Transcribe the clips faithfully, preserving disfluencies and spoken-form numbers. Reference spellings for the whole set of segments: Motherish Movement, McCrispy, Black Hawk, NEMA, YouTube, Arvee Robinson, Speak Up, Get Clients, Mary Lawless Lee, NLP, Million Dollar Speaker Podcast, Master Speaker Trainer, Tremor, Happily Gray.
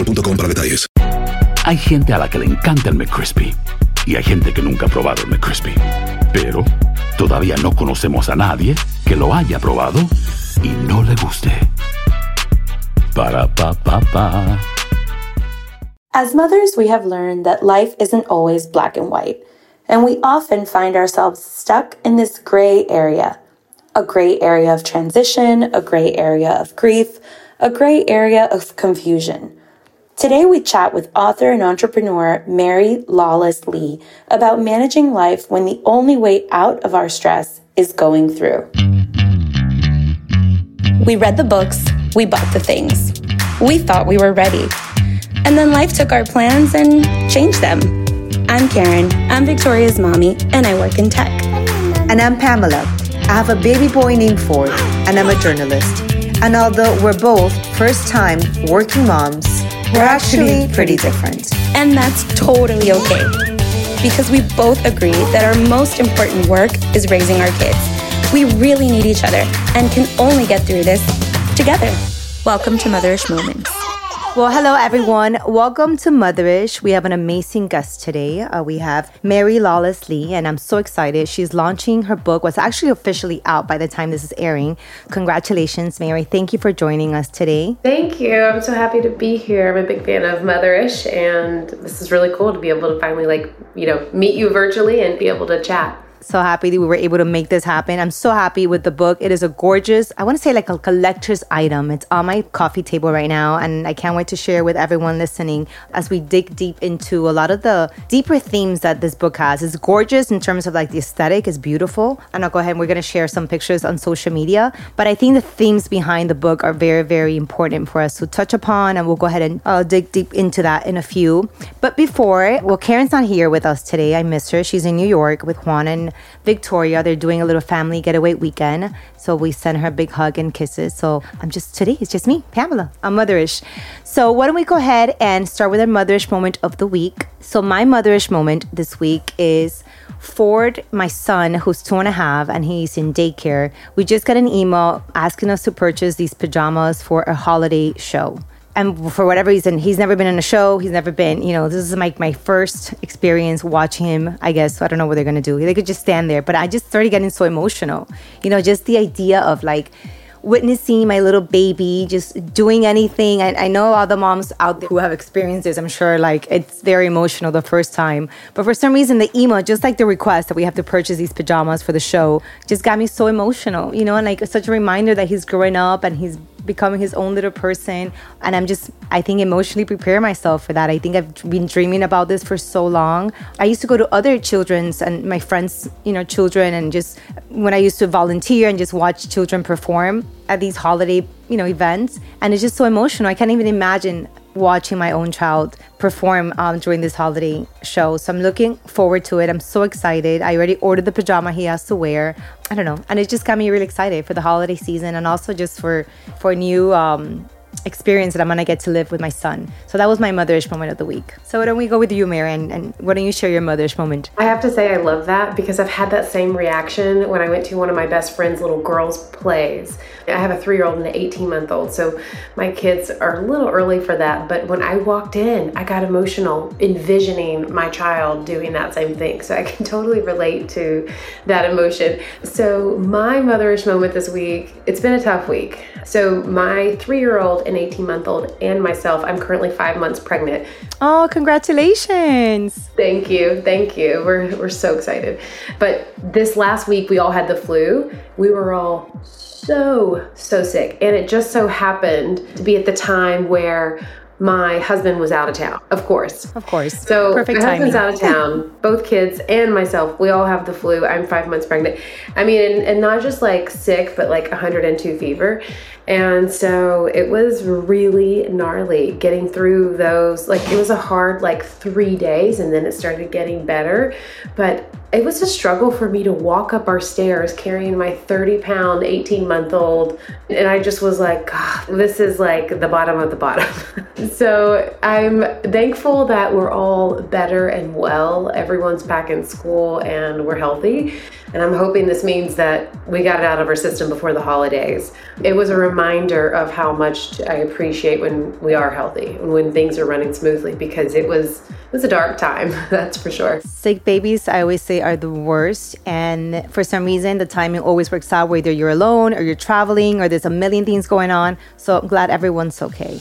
punto com para detalles. Hay gente a la que le encanta el McCrispy y hay gente que nunca ha probado el McCrispy, pero todavía no conocemos a nadie que lo haya probado y no le guste. Para pa pa pa. As mothers, we have learned that life isn't always black and white, and we often find ourselves stuck in this gray area, a gray area of transition, a gray area of grief, a gray area of confusion. Today we chat with author and entrepreneur Mary Lawless Lee about managing life when the only way out of our stress is going through. We read the books, we bought the things. We thought we were ready. And then life took our plans and changed them. I'm Karen, I'm Victoria's mommy, and I work in tech. And I'm Pamela. I have a baby boy named Ford, and I'm a journalist. And although we're both first-time working moms, We're actually pretty different. And that's totally okay. Because we both agree that our most important work is raising our kids. We really need each other and can only get through this together. Welcome to Motherish Moments. Well, hello, everyone. Welcome to Motherish. We have an amazing guest today. Uh, we have Mary Lawless Lee, and I'm so excited. She's launching her book, was actually officially out by the time this is airing. Congratulations, Mary. Thank you for joining us today. Thank you. I'm so happy to be here. I'm a big fan of Motherish, and this is really cool to be able to finally, like, you know, meet you virtually and be able to chat. So happy that we were able to make this happen. I'm so happy with the book. It is a gorgeous, I want to say like a collector's item. It's on my coffee table right now, and I can't wait to share with everyone listening as we dig deep into a lot of the deeper themes that this book has. It's gorgeous in terms of like the aesthetic. It's beautiful. And I'll go ahead and we're going to share some pictures on social media. But I think the themes behind the book are very, very important for us to touch upon. And we'll go ahead and uh, dig deep into that in a few. But before, well, Karen's not here with us today. I miss her. She's in New York with Juan and Victoria. They're doing a little family getaway weekend, so we send her a big hug and kisses. So I'm just, today it's just me, Pamela, on Motherish. So why don't we go ahead and start with our Motherish moment of the week. So my Motherish moment this week is Ford, my son, who's two and a half, and he's in daycare. We just got an email asking us to purchase these pajamas for a holiday show. And for whatever reason, he's never been in a show. He's never been, you know, this is like my, my first experience watching him, I guess. I don't know what they're going to do. They could just stand there. But I just started getting so emotional. You know, just the idea of like witnessing my little baby just doing anything. I, I know all the moms out there who have experienced this. I'm sure like it's very emotional the first time. But for some reason, the email, just like the request that we have to purchase these pajamas for the show, just got me so emotional, you know, and like such a reminder that he's growing up and he's becoming his own little person. And I'm just, I think, emotionally prepare myself for that. I think I've been dreaming about this for so long. I used to go to other children's and my friends, you know, children, and just when I used to volunteer and just watch children perform at these holiday, you know, events. And it's just so emotional. I can't even imagine watching my own child perform um, during this holiday show. So I'm looking forward to it. I'm so excited. I already ordered the pajama he has to wear. I don't know. And it just got me really excited for the holiday season and also just for, for a new um, experience that I'm going to get to live with my son. So that was my Motherish moment of the week. So why don't we go with you, Mary, and, and why don't you share your Motherish moment? I have to say I love that because I've had that same reaction when I went to one of my best friend's little girls' plays. I have a three-year-old and an eighteen-month-old, so my kids are a little early for that. But when I walked in, I got emotional envisioning my child doing that same thing. So I can totally relate to that emotion. So my Motherish moment this week, it's been a tough week. So my three-year-old an eighteen month old, and myself. I'm currently five months pregnant. Oh, congratulations. Thank you. Thank you. We're, we're so excited. But this last week we all had the flu. We were all so, so sick. And it just so happened to be at the time where my husband was out of town, of course. Of course. So perfect timing. My husband's out of town, both kids and myself, we all have the flu. I'm five months pregnant. I mean, and, and not just like sick, but like one hundred two fever. And so it was really gnarly getting through those. Like it was a hard like three days and then it started getting better. But it was a struggle for me to walk up our stairs carrying my thirty pound eighteen month old. And I just was like, God, this is like the bottom of the bottom. So I'm thankful that we're all better and well. Everyone's back in school and we're healthy. And I'm hoping this means that we got it out of our system before the holidays. It was a reminder of how much I appreciate when we are healthy and when things are running smoothly, because it was it was a dark time, that's for sure. Sick babies, I always say, are the worst. And for some reason, the timing always works out, whether you're alone or you're traveling or there's a million things going on. So I'm glad everyone's okay.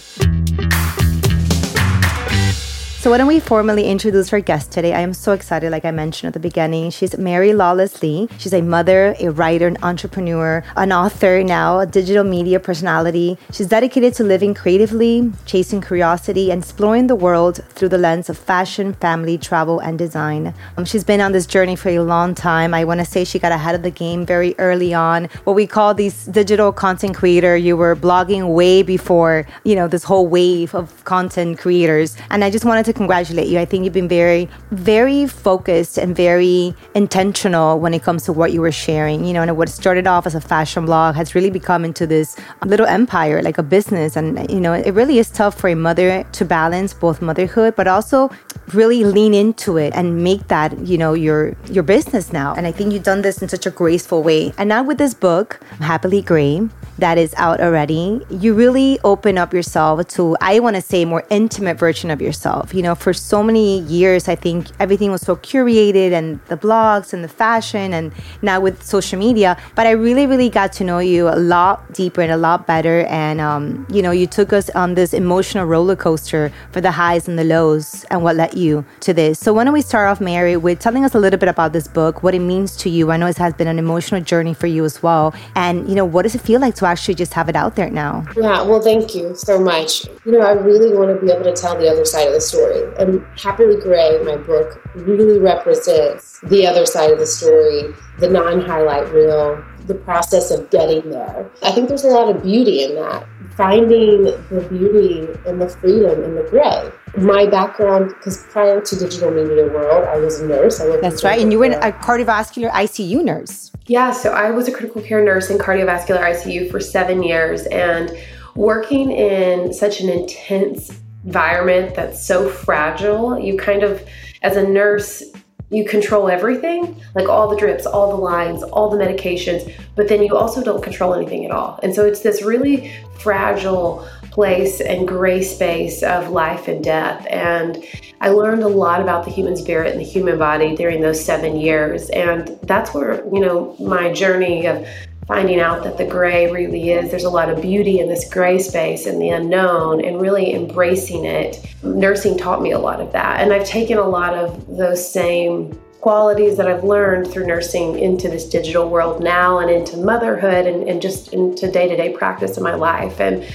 So why don't we formally introduce our guest today? I am so excited, like I mentioned at the beginning. She's Mary Lawless Lee. She's a mother, a writer, an entrepreneur, an author now, a digital media personality. She's dedicated to living creatively, chasing curiosity, and exploring the world through the lens of fashion, family, travel, and design. Um, she's been on this journey for a long time. I want to say she got ahead of the game very early on. What we call these digital content creator, you were blogging way before, you know, this whole wave of content creators. And I just wanted to To congratulate you. I think you've been very, very focused and very intentional when it comes to what you were sharing, you know, and what started off as a fashion blog has really become into this little empire, like a business. And, you know, it really is tough for a mother to balance both motherhood, but also really lean into it and make that, you know, your, your business now. And I think you've done this in such a graceful way. And now with this book, Happily Gray, that is out already, you really open up yourself to, I want to say, a more intimate version of yourself. You know, for so many years, I think everything was so curated, and the blogs and the fashion, and now with social media. But I really, really got to know you a lot deeper and a lot better. And, um, you know, you took us on this emotional roller coaster for the highs and the lows and what led you to this. So why don't we start off, Mary, with telling us a little bit about this book, what it means to you. I know it has been an emotional journey for you as well. And, you know, what does it feel like to actually just have it out there now? Yeah, well, thank you so much. You know, I really want to be able to tell the other side of the story. And Happily Gray, my book, really represents the other side of the story, the non-highlight reel, the process of getting there. I think there's a lot of beauty in that, finding the beauty and the freedom in the gray. My background, because prior to digital media world, I was a nurse. I worked That's right. And you were a cardiovascular I C U nurse. Yeah. So I was a critical care nurse in cardiovascular I C U for seven years and working in such an intense environment that's so fragile. You kind of, as a nurse, you control everything, like all the drips, all the lines, all the medications, but then you also don't control anything at all. And so it's this really fragile place and gray space of life and death. And I learned a lot about the human spirit and the human body during those seven years. And that's where, you know, my journey of finding out that the gray really is, there's a lot of beauty in this gray space and the unknown, and really embracing it. Nursing taught me a lot of that. And I've taken a lot of those same qualities that I've learned through nursing into this digital world now and into motherhood and, and just into day-to-day practice in my life. And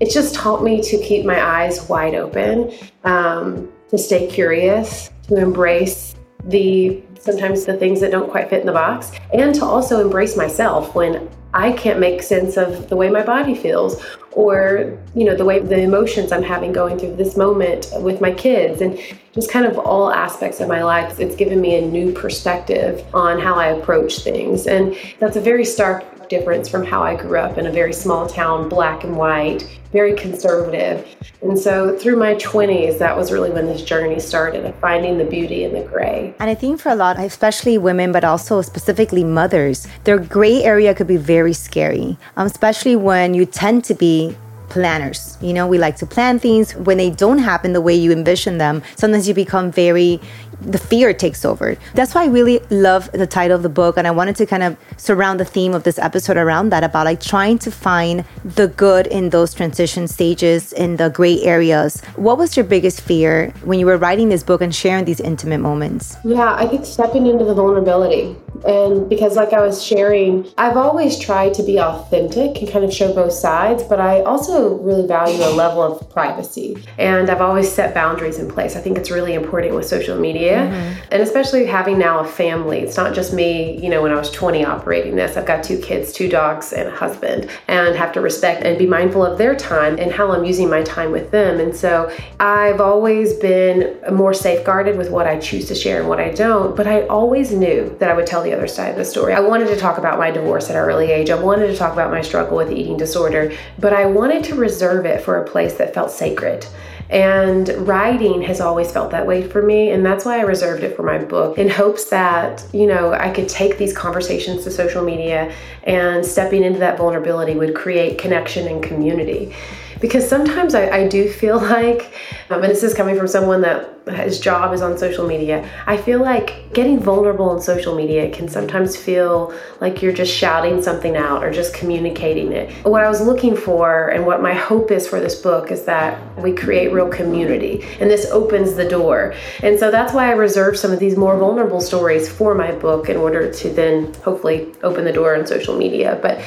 it's just taught me to keep my eyes wide open, um, to stay curious, to embrace the sometimes the things that don't quite fit in the box, and to also embrace myself when I can't make sense of the way my body feels, or, you know, the way the emotions I'm having going through this moment with my kids, and just kind of all aspects of my life. It's given me a new perspective on how I approach things. And that's a very stark difference from how I grew up in a very small town, black and white, very conservative. And so through my twenties, that was really when this journey started of finding the beauty in the gray. And I think for a lot, especially women, but also specifically mothers, their gray area could be very scary, um, especially when you tend to be planners. You know, we like to plan things. When they don't happen the way you envision them, sometimes you become very, the fear takes over. That's why I really love the title of the book. And I wanted to kind of surround the theme of this episode around that, about like trying to find the good in those transition stages, in the gray areas. What was your biggest fear when you were writing this book and sharing these intimate moments? Yeah, I think stepping into the vulnerability. And because like I was sharing, I've always tried to be authentic and kind of show both sides, but I also really value a level of privacy. And I've always set boundaries in place. I think it's really important with social media, mm-hmm. and especially having now a family. It's not just me, you know, when I was twenty operating this. I've got two kids, two dogs, and a husband, and have to respect and be mindful of their time and how I'm using my time with them. And so I've always been more safeguarded with what I choose to share and what I don't, but I always knew that I would tell the other side of the story. I wanted to talk about my divorce at an early age. I wanted to talk about my struggle with eating disorder, but I wanted to reserve it for a place that felt sacred. And writing has always felt that way for me. And that's why I reserved it for my book, in hopes that, you know, I could take these conversations to social media, and stepping into that vulnerability would create connection and community. Because sometimes I, I do feel like, um, and this is coming from someone that his job is on social media, I feel like getting vulnerable on social media can sometimes feel like you're just shouting something out or just communicating it. What I was looking for, and what my hope is for this book, is that we create real community, and this opens the door. And so that's why I reserved some of these more vulnerable stories for my book, in order to then hopefully open the door on social media. But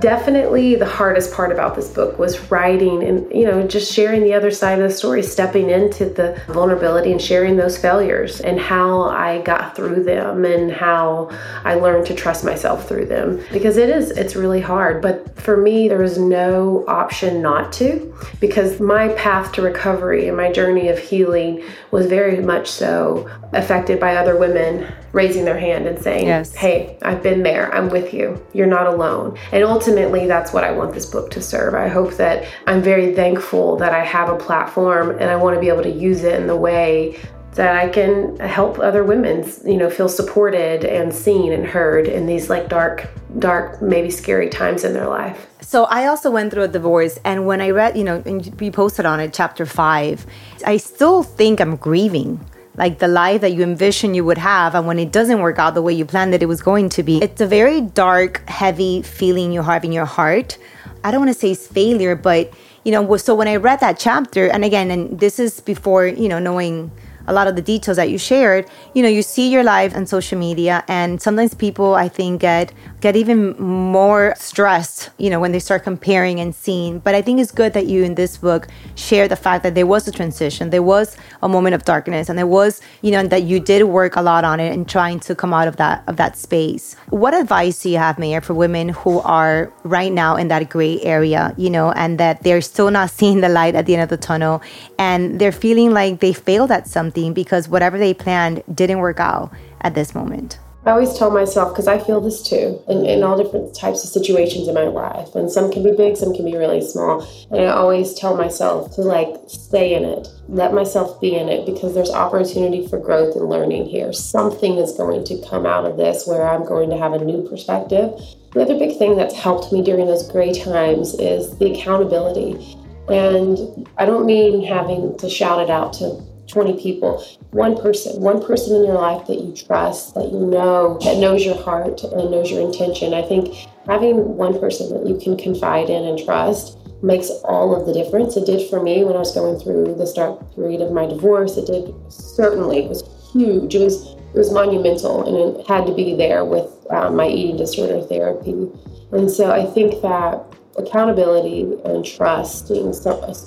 definitely the hardest part about this book was writing and, you know, just sharing the other side of the story, stepping into the vulnerability and sharing those failures and how I got through them and how I learned to trust myself through them. Because it is, it's really hard. But for me, there was no option not to, because my path to recovery and my journey of healing was very much so affected by other women raising their hand and saying, yes. Hey, I've been there. I'm with you. You're not alone. And ultimately, that's what I want this book to serve. I hope that I'm very thankful that I have a platform, and I want to be able to use it in the way that I can help other women, you know, feel supported and seen and heard in these like dark, dark, maybe scary times in their life. So I also went through a divorce, and when I read, you know, and we posted on it, chapter five, I still think I'm grieving. Like the life that you envision you would have, and when it doesn't work out the way you planned that it was going to be, it's a very dark, heavy feeling you have in your heart. I don't want to say it's failure, but, you know, so when I read that chapter, and again, and this is before, you know, knowing a lot of the details that you shared, you know, you see your life on social media, and sometimes people, I think, get get even more stressed, you know, when they start comparing and seeing. But I think it's good that you, in this book, share the fact that there was a transition, there was a moment of darkness, and there was, you know, and that you did work a lot on it and trying to come out of that of that space. What advice do you have, Mayor, for women who are right now in that gray area, you know, and that they're still not seeing the light at the end of the tunnel, and they're feeling like they failed at something because whatever they planned didn't work out at this moment? I always tell myself, because I feel this too, in, in all different types of situations in my life. And some can be big, some can be really small. And I always tell myself to like stay in it, let myself be in it, because there's opportunity for growth and learning here. Something is going to come out of this where I'm going to have a new perspective. The other big thing that's helped me during those gray times is the accountability. And I don't mean having to shout it out to twenty people, one person, one person in your life that you trust, that you know, that knows your heart and knows your intention. I think having one person that you can confide in and trust makes all of the difference. It did for me when I was going through this dark period of my divorce. It did certainly. It was huge. It was, it was monumental, and it had to be there with uh, my eating disorder therapy. And so I think that accountability and trust in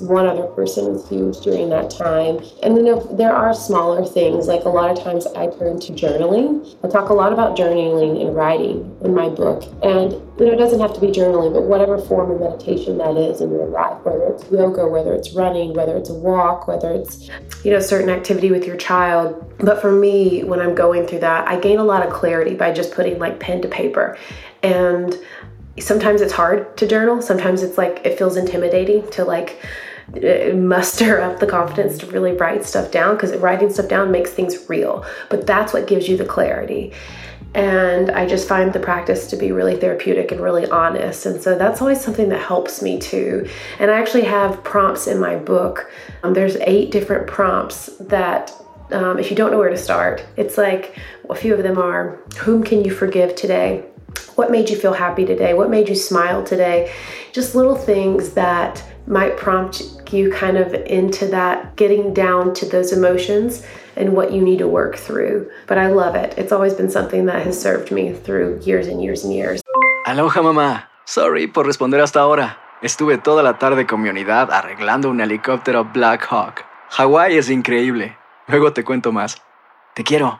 one other person is huge during that time. And you know, there are smaller things, like a lot of times I turn to journaling. I talk a lot about journaling and writing in my book. And you know, it doesn't have to be journaling, but whatever form of meditation that is in your life, whether it's yoga, whether it's running, whether it's a walk, whether it's, you know, certain activity with your child. But for me, when I'm going through that, I gain a lot of clarity by just putting like pen to paper. And sometimes it's hard to journal. Sometimes it's like, it feels intimidating to like muster up the confidence to really write stuff down, because writing stuff down makes things real. But that's what gives you the clarity. And I just find the practice to be really therapeutic and really honest. And so that's always something that helps me too. And I actually have prompts in my book. Um, there's eight different prompts that um, if you don't know where to start, it's like a few of them are, whom can you forgive today? What made you feel happy today? What made you smile today? Just little things that might prompt you kind of into that, getting down to those emotions and what you need to work through. But I love it. It's always been something that has served me through years and years and years. Aloha, mamá. Sorry por responder hasta ahora. Estuve toda la tarde con mi unidad arreglando un helicóptero Black Hawk. Hawái es increíble. Luego te cuento más. Te quiero.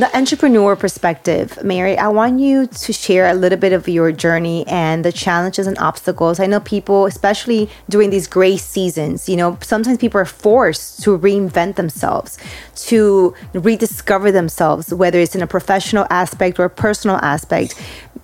the entrepreneur perspective, Mary, I want you to share a little bit of your journey and the challenges and obstacles. I know people, especially during these gray seasons, you know, sometimes people are forced to reinvent themselves, to rediscover themselves, whether it's in a professional aspect or a personal aspect.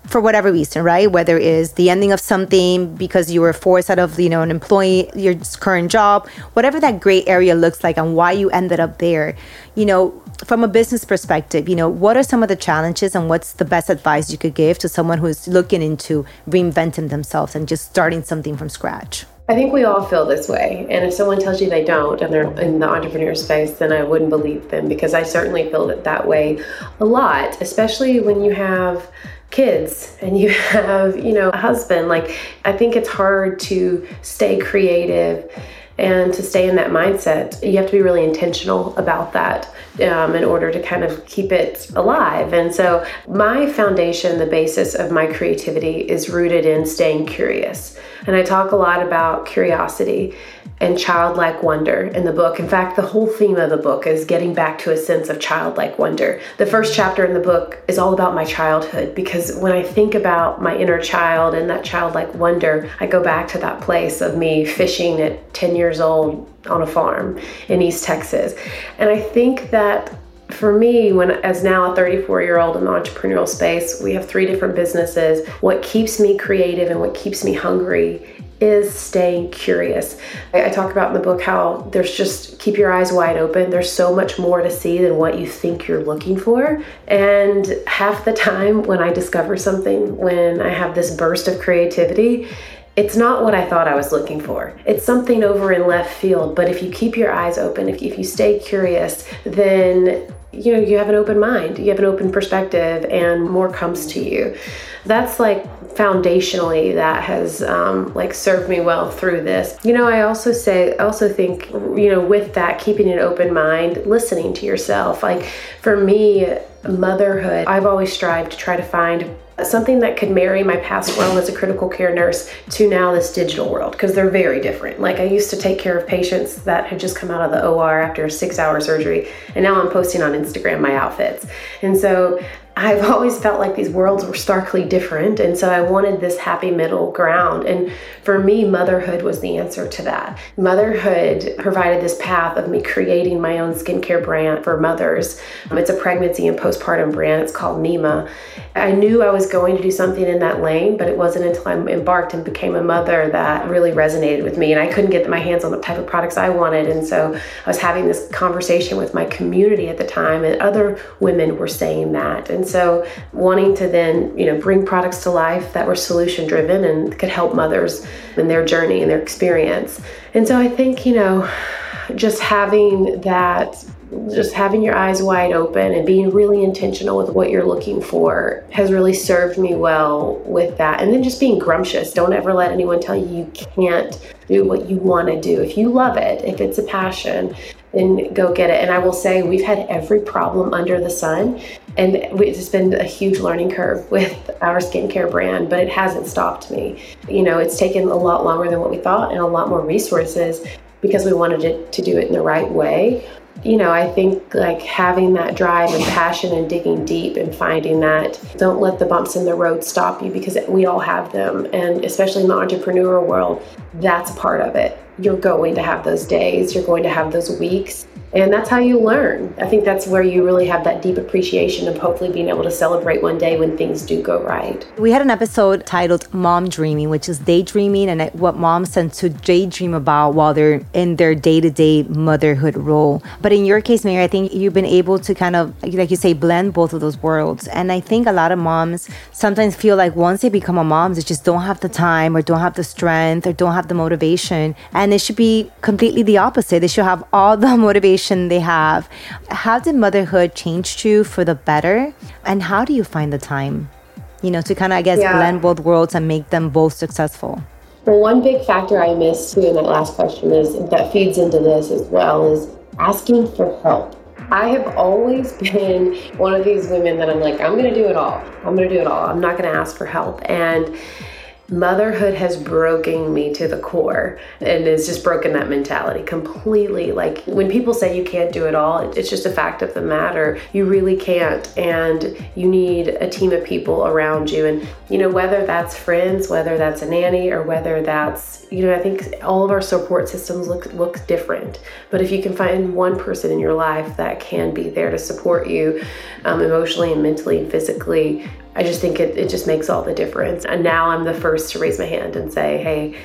For whatever reason, right? Whether it is the ending of something because you were forced out of, you know, an employee, your current job, whatever that gray area looks like and why you ended up there. You know, from a business perspective, you know, what are some of the challenges and what's the best advice you could give to someone who's looking into reinventing themselves and just starting something from scratch? I think we all feel this way. And if someone tells you they don't and they're in the entrepreneur space, then I wouldn't believe them, because I certainly feel it that way a lot, especially when you have kids and you have, you know, a husband. Like, I think it's hard to stay creative and to stay in that mindset. You have to be really intentional about that um, in order to kind of keep it alive. And so my foundation, the basis of my creativity, is rooted in staying curious. And I talk a lot about curiosity and childlike wonder in the book. In fact, the whole theme of the book is getting back to a sense of childlike wonder. The first chapter in the book is all about my childhood, because when I think about my inner child and that childlike wonder, I go back to that place of me fishing at ten years old on a farm in East Texas. And I think that for me, when as now a thirty-four-year-old in the entrepreneurial space, we have three different businesses. What keeps me creative and what keeps me hungry is staying curious. I talk about in the book how there's just, keep your eyes wide open. There's so much more to see than what you think you're looking for. And half the time when I discover something, when I have this burst of creativity, it's not what I thought I was looking for. It's something over in left field. But if you keep your eyes open, if you, if you stay curious, then you know, you have an open mind, you have an open perspective, and more comes to you. That's like foundationally that has um, like served me well through this. You know, I also say, also think, you know, with that, keeping an open mind, listening to yourself. Like for me, motherhood, I've always strived to try to find something that could marry my past world as a critical care nurse to now this digital world, because they're very different. Like I used to take care of patients that had just come out of the O R after a six hour surgery, and now I'm posting on Instagram my outfits. And so I've always felt like these worlds were starkly different, and so I wanted this happy middle ground. And for me, motherhood was the answer to that. Motherhood provided this path of me creating my own skincare brand for mothers. It's a pregnancy and postpartum brand. It's called NEMA. I knew I was going to do something in that lane, but it wasn't until I embarked and became a mother that really resonated with me, and I couldn't get my hands on the type of products I wanted. And so I was having this conversation with my community at the time, and other women were saying that. And so wanting to then, you know, bring products to life that were solution driven and could help mothers in their journey and their experience. And so I think, you know, just having that, just having your eyes wide open and being really intentional with what you're looking for has really served me well with that. And then just being grumptious. Don't ever let anyone tell you you can't do what you want to do. If you love it, if it's a passion, then go get it. And I will say we've had every problem under the sun, and it's been a huge learning curve with our skincare brand, but it hasn't stopped me. You know, it's taken a lot longer than what we thought and a lot more resources because we wanted it to do it in the right way. You know, I think like having that drive and passion and digging deep and finding that, don't let the bumps in the road stop you, because we all have them. And especially in the entrepreneurial world, that's part of it. You're going to have those days, you're going to have those weeks, and that's how you learn. I think that's where you really have that deep appreciation of hopefully being able to celebrate one day when things do go right. We had an episode titled Mom Dreaming, which is daydreaming and what moms tend to daydream about while they're in their day-to-day motherhood role. But in your case, Mary, I think you've been able to kind of, like you say, blend both of those worlds. And I think a lot of moms sometimes feel like once they become a mom, they just don't have the time or don't have the strength or don't have the motivation. And it should be completely the opposite. They should have all the motivation they have. How did motherhood change you for the better? And how do you find the time, you know, to kind of, I guess, yeah. blend both worlds and make them both successful? Well, one big factor I missed too in that last question is that feeds into this as well is asking for help. I have always been one of these women that I'm like, I'm going to do it all. I'm going to do it all. I'm not going to ask for help. And motherhood has broken me to the core, and it's just broken that mentality completely. Like when people say you can't do it all, it's just a fact of the matter. You really can't, and you need a team of people around you. And you know, whether that's friends, whether that's a nanny, or whether that's, you know, I think all of our support systems look look different. But if you can find one person in your life that can be there to support you um, emotionally and mentally and physically, I just think it, it just makes all the difference. And now I'm the first to raise my hand and say, hey,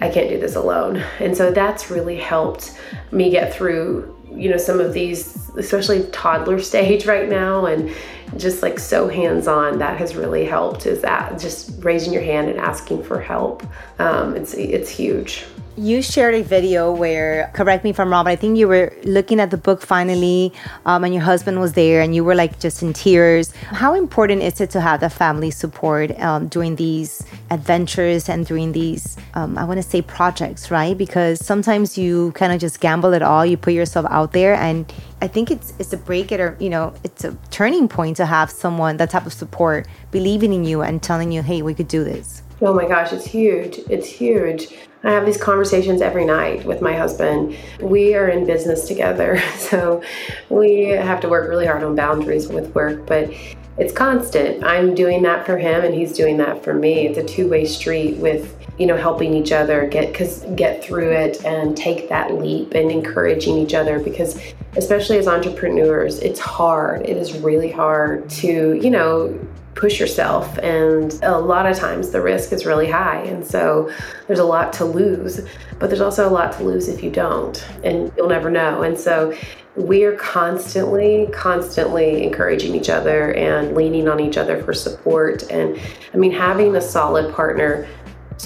I can't do this alone. And so that's really helped me get through, you know, some of these, especially toddler stage right now, and just like so hands-on. That has really helped, is that just raising your hand and asking for help. Um, it's it's huge. You shared a video where, correct me if I'm wrong, but I think you were looking at the book finally, um, and your husband was there, and you were like just in tears. How important is it to have the family support um, during these adventures and during these, um, I want to say projects, right? Because sometimes you kind of just gamble it all. You put yourself out there, and I think it's it's a break it or, you know, it's a turning point to have someone, that type of support, believing in you and telling you, hey, we could do this. Oh my gosh, it's huge. It's huge. I have these conversations every night with my husband. We are in business together, so we have to work really hard on boundaries with work, but it's constant. I'm doing that for him and he's doing that for me. It's a two-way street with, you know, helping each other get cause, get through it and take that leap and encouraging each other, because especially as entrepreneurs, it's hard. It is really hard to, you know, push yourself, and a lot of times the risk is really high, and so there's a lot to lose, but there's also a lot to lose if you don't, and you'll never know. And so we are constantly constantly encouraging each other and leaning on each other for support. And I mean, having a solid partner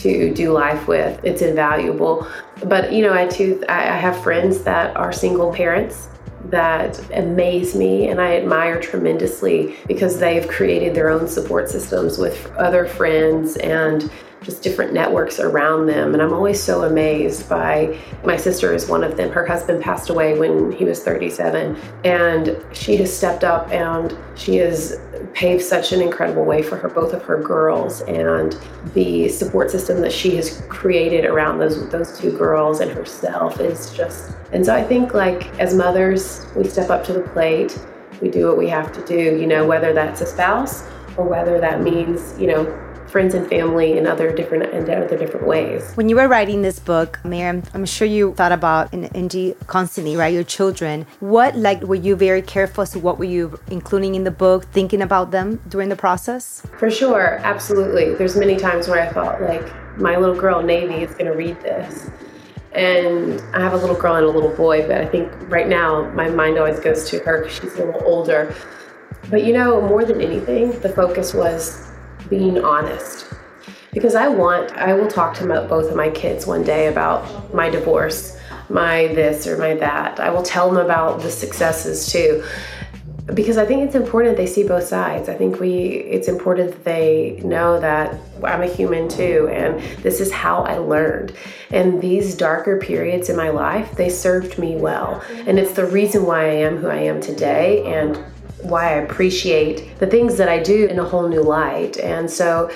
to do life with, it's invaluable. But you know, I too I have friends that are single parents that amaze me and I admire tremendously, because they've created their own support systems with other friends and just different networks around them. And I'm always so amazed by, my sister is one of them. Her husband passed away when he was thirty-seven, and she has stepped up and she has paved such an incredible way for her, both of her girls, and the support system that she has created around those those two girls and herself is just. And so I think, like, as mothers, we step up to the plate, we do what we have to do, you know, whether that's a spouse or whether that means, you know, friends and family in other different and other different ways. When you were writing this book, Mary, I'm, I'm sure you thought about and, and you constantly, right? Your children. What, like, were you very careful? So what were you including in the book, thinking about them during the process? For sure, absolutely. There's many times where I thought, like, my little girl, Navy, is going to read this. And I have a little girl and a little boy, but I think right now my mind always goes to her because she's a little older. But you know, more than anything, the focus was being honest. Because I want, I will talk to my, both of my kids one day about my divorce, my this or my that. I will tell them about the successes too. Because I think it's important they see both sides. I think we, it's important that they know that I'm a human too, and this is how I learned. And these darker periods in my life, they served me well. And it's the reason why I am who I am today and why I appreciate the things that I do in a whole new light. And so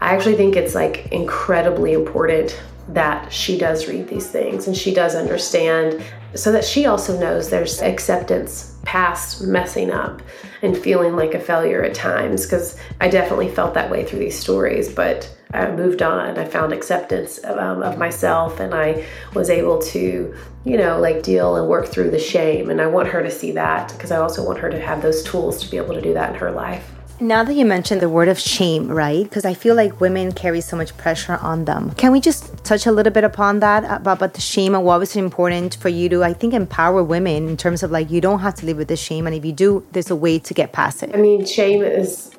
I actually think it's like incredibly important that she does read these things and she does understand, so that she also knows there's acceptance past messing up and feeling like a failure at times, because I definitely felt that way through these stories, but I moved on. I found acceptance of, um, of myself, and I was able to, you know, like deal and work through the shame. And I want her to see that, because I also want her to have those tools to be able to do that in her life. Now that you mentioned the word of shame, right? Because I feel like women carry so much pressure on them. Can we just touch a little bit upon that, about, about the shame, and why was it important for you to, I think, empower women in terms of like, you don't have to live with the shame. And if you do, there's a way to get past it. I mean, shame is,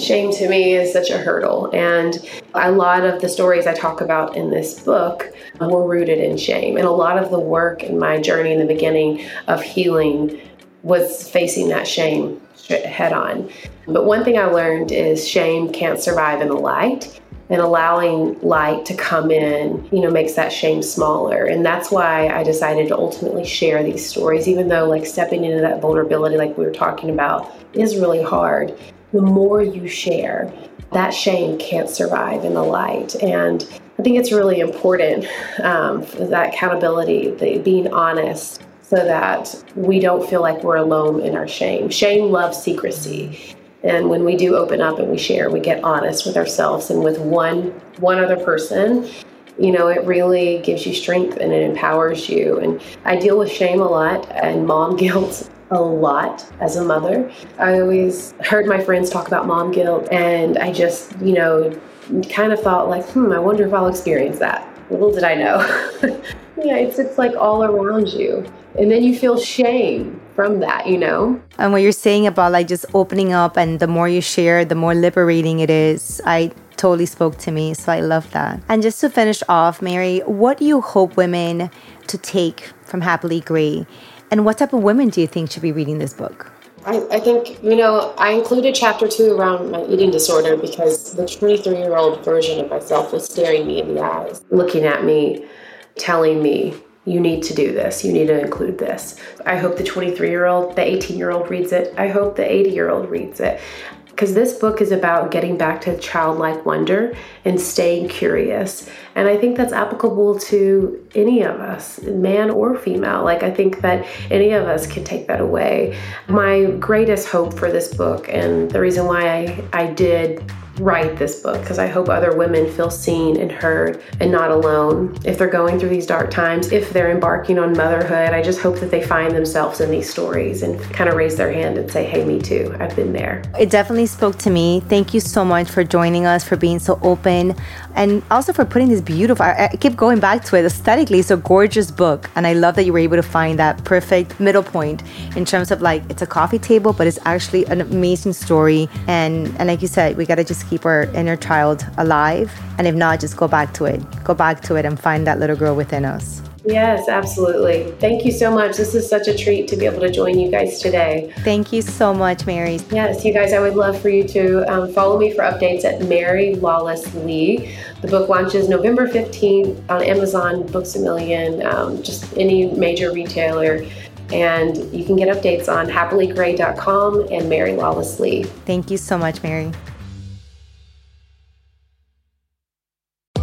shame to me is such a hurdle. And a lot of the stories I talk about in this book were rooted in shame. And a lot of the work in my journey in the beginning of healing was facing that shame head on. But one thing I learned is shame can't survive in the light, and allowing light to come in, you know, makes that shame smaller. And that's why I decided to ultimately share these stories, even though like stepping into that vulnerability, like we were talking about, is really hard. The more you share, that shame can't survive in the light. And I think it's really important, um, that accountability, the being honest, so that we don't feel like we're alone in our shame. Shame loves secrecy. And when we do open up and we share, we get honest with ourselves and with one one other person, you know, it really gives you strength and it empowers you. And I deal with shame a lot and mom guilt a lot as a mother. I always heard my friends talk about mom guilt, and I just, you know, kind of thought like, hmm, I wonder if I'll experience that. Little did I know. Yeah, it's it's like all around you. And then you feel shame from that, you know? And what you're saying about like just opening up, and the more you share, the more liberating it is. I totally spoke to me, so I love that. And just to finish off, Mary, what do you hope women to take from Happily Gray? And what type of women do you think should be reading this book? I, I think, you know, I included chapter two around my eating disorder because the twenty-three-year-old version of myself was staring me in the eyes, looking at me, telling me, you need to do this. You need to include this. I hope the twenty-three-year-old, the eighteen-year-old reads it. I hope the eighty-year-old reads it. Because this book is about getting back to childlike wonder and staying curious. And I think that's applicable to any of us, man or female. Like, I think that any of us can take that away. My greatest hope for this book, and the reason why I, I did write this book, because I hope other women feel seen and heard and not alone if they're going through these dark times, if they're embarking on motherhood. I just hope that they find themselves in these stories and kind of raise their hand and say, hey, me too. I've been there. It definitely spoke to me. Thank you so much for joining us, for being so open, and also for putting this beautiful, I keep going back to it, aesthetically it's a gorgeous book, and I love that you were able to find that perfect middle point in terms of like, it's a coffee table, but it's actually an amazing story. And and like you said, we got to just keep our inner child alive, and if not, just go back to it go back to it and find that little girl within us. Yes, absolutely. Thank you so much. This is such a treat to be able to join you guys today. Thank you so much, Mary. Yes, you guys, I would love for you to um, follow me for updates at Mary Lawless Lee. The book launches November fifteenth on Amazon, Books A Million, um, just any major retailer. And you can get updates on happily gray dot com and Mary Lawless Lee. Thank you so much, Mary.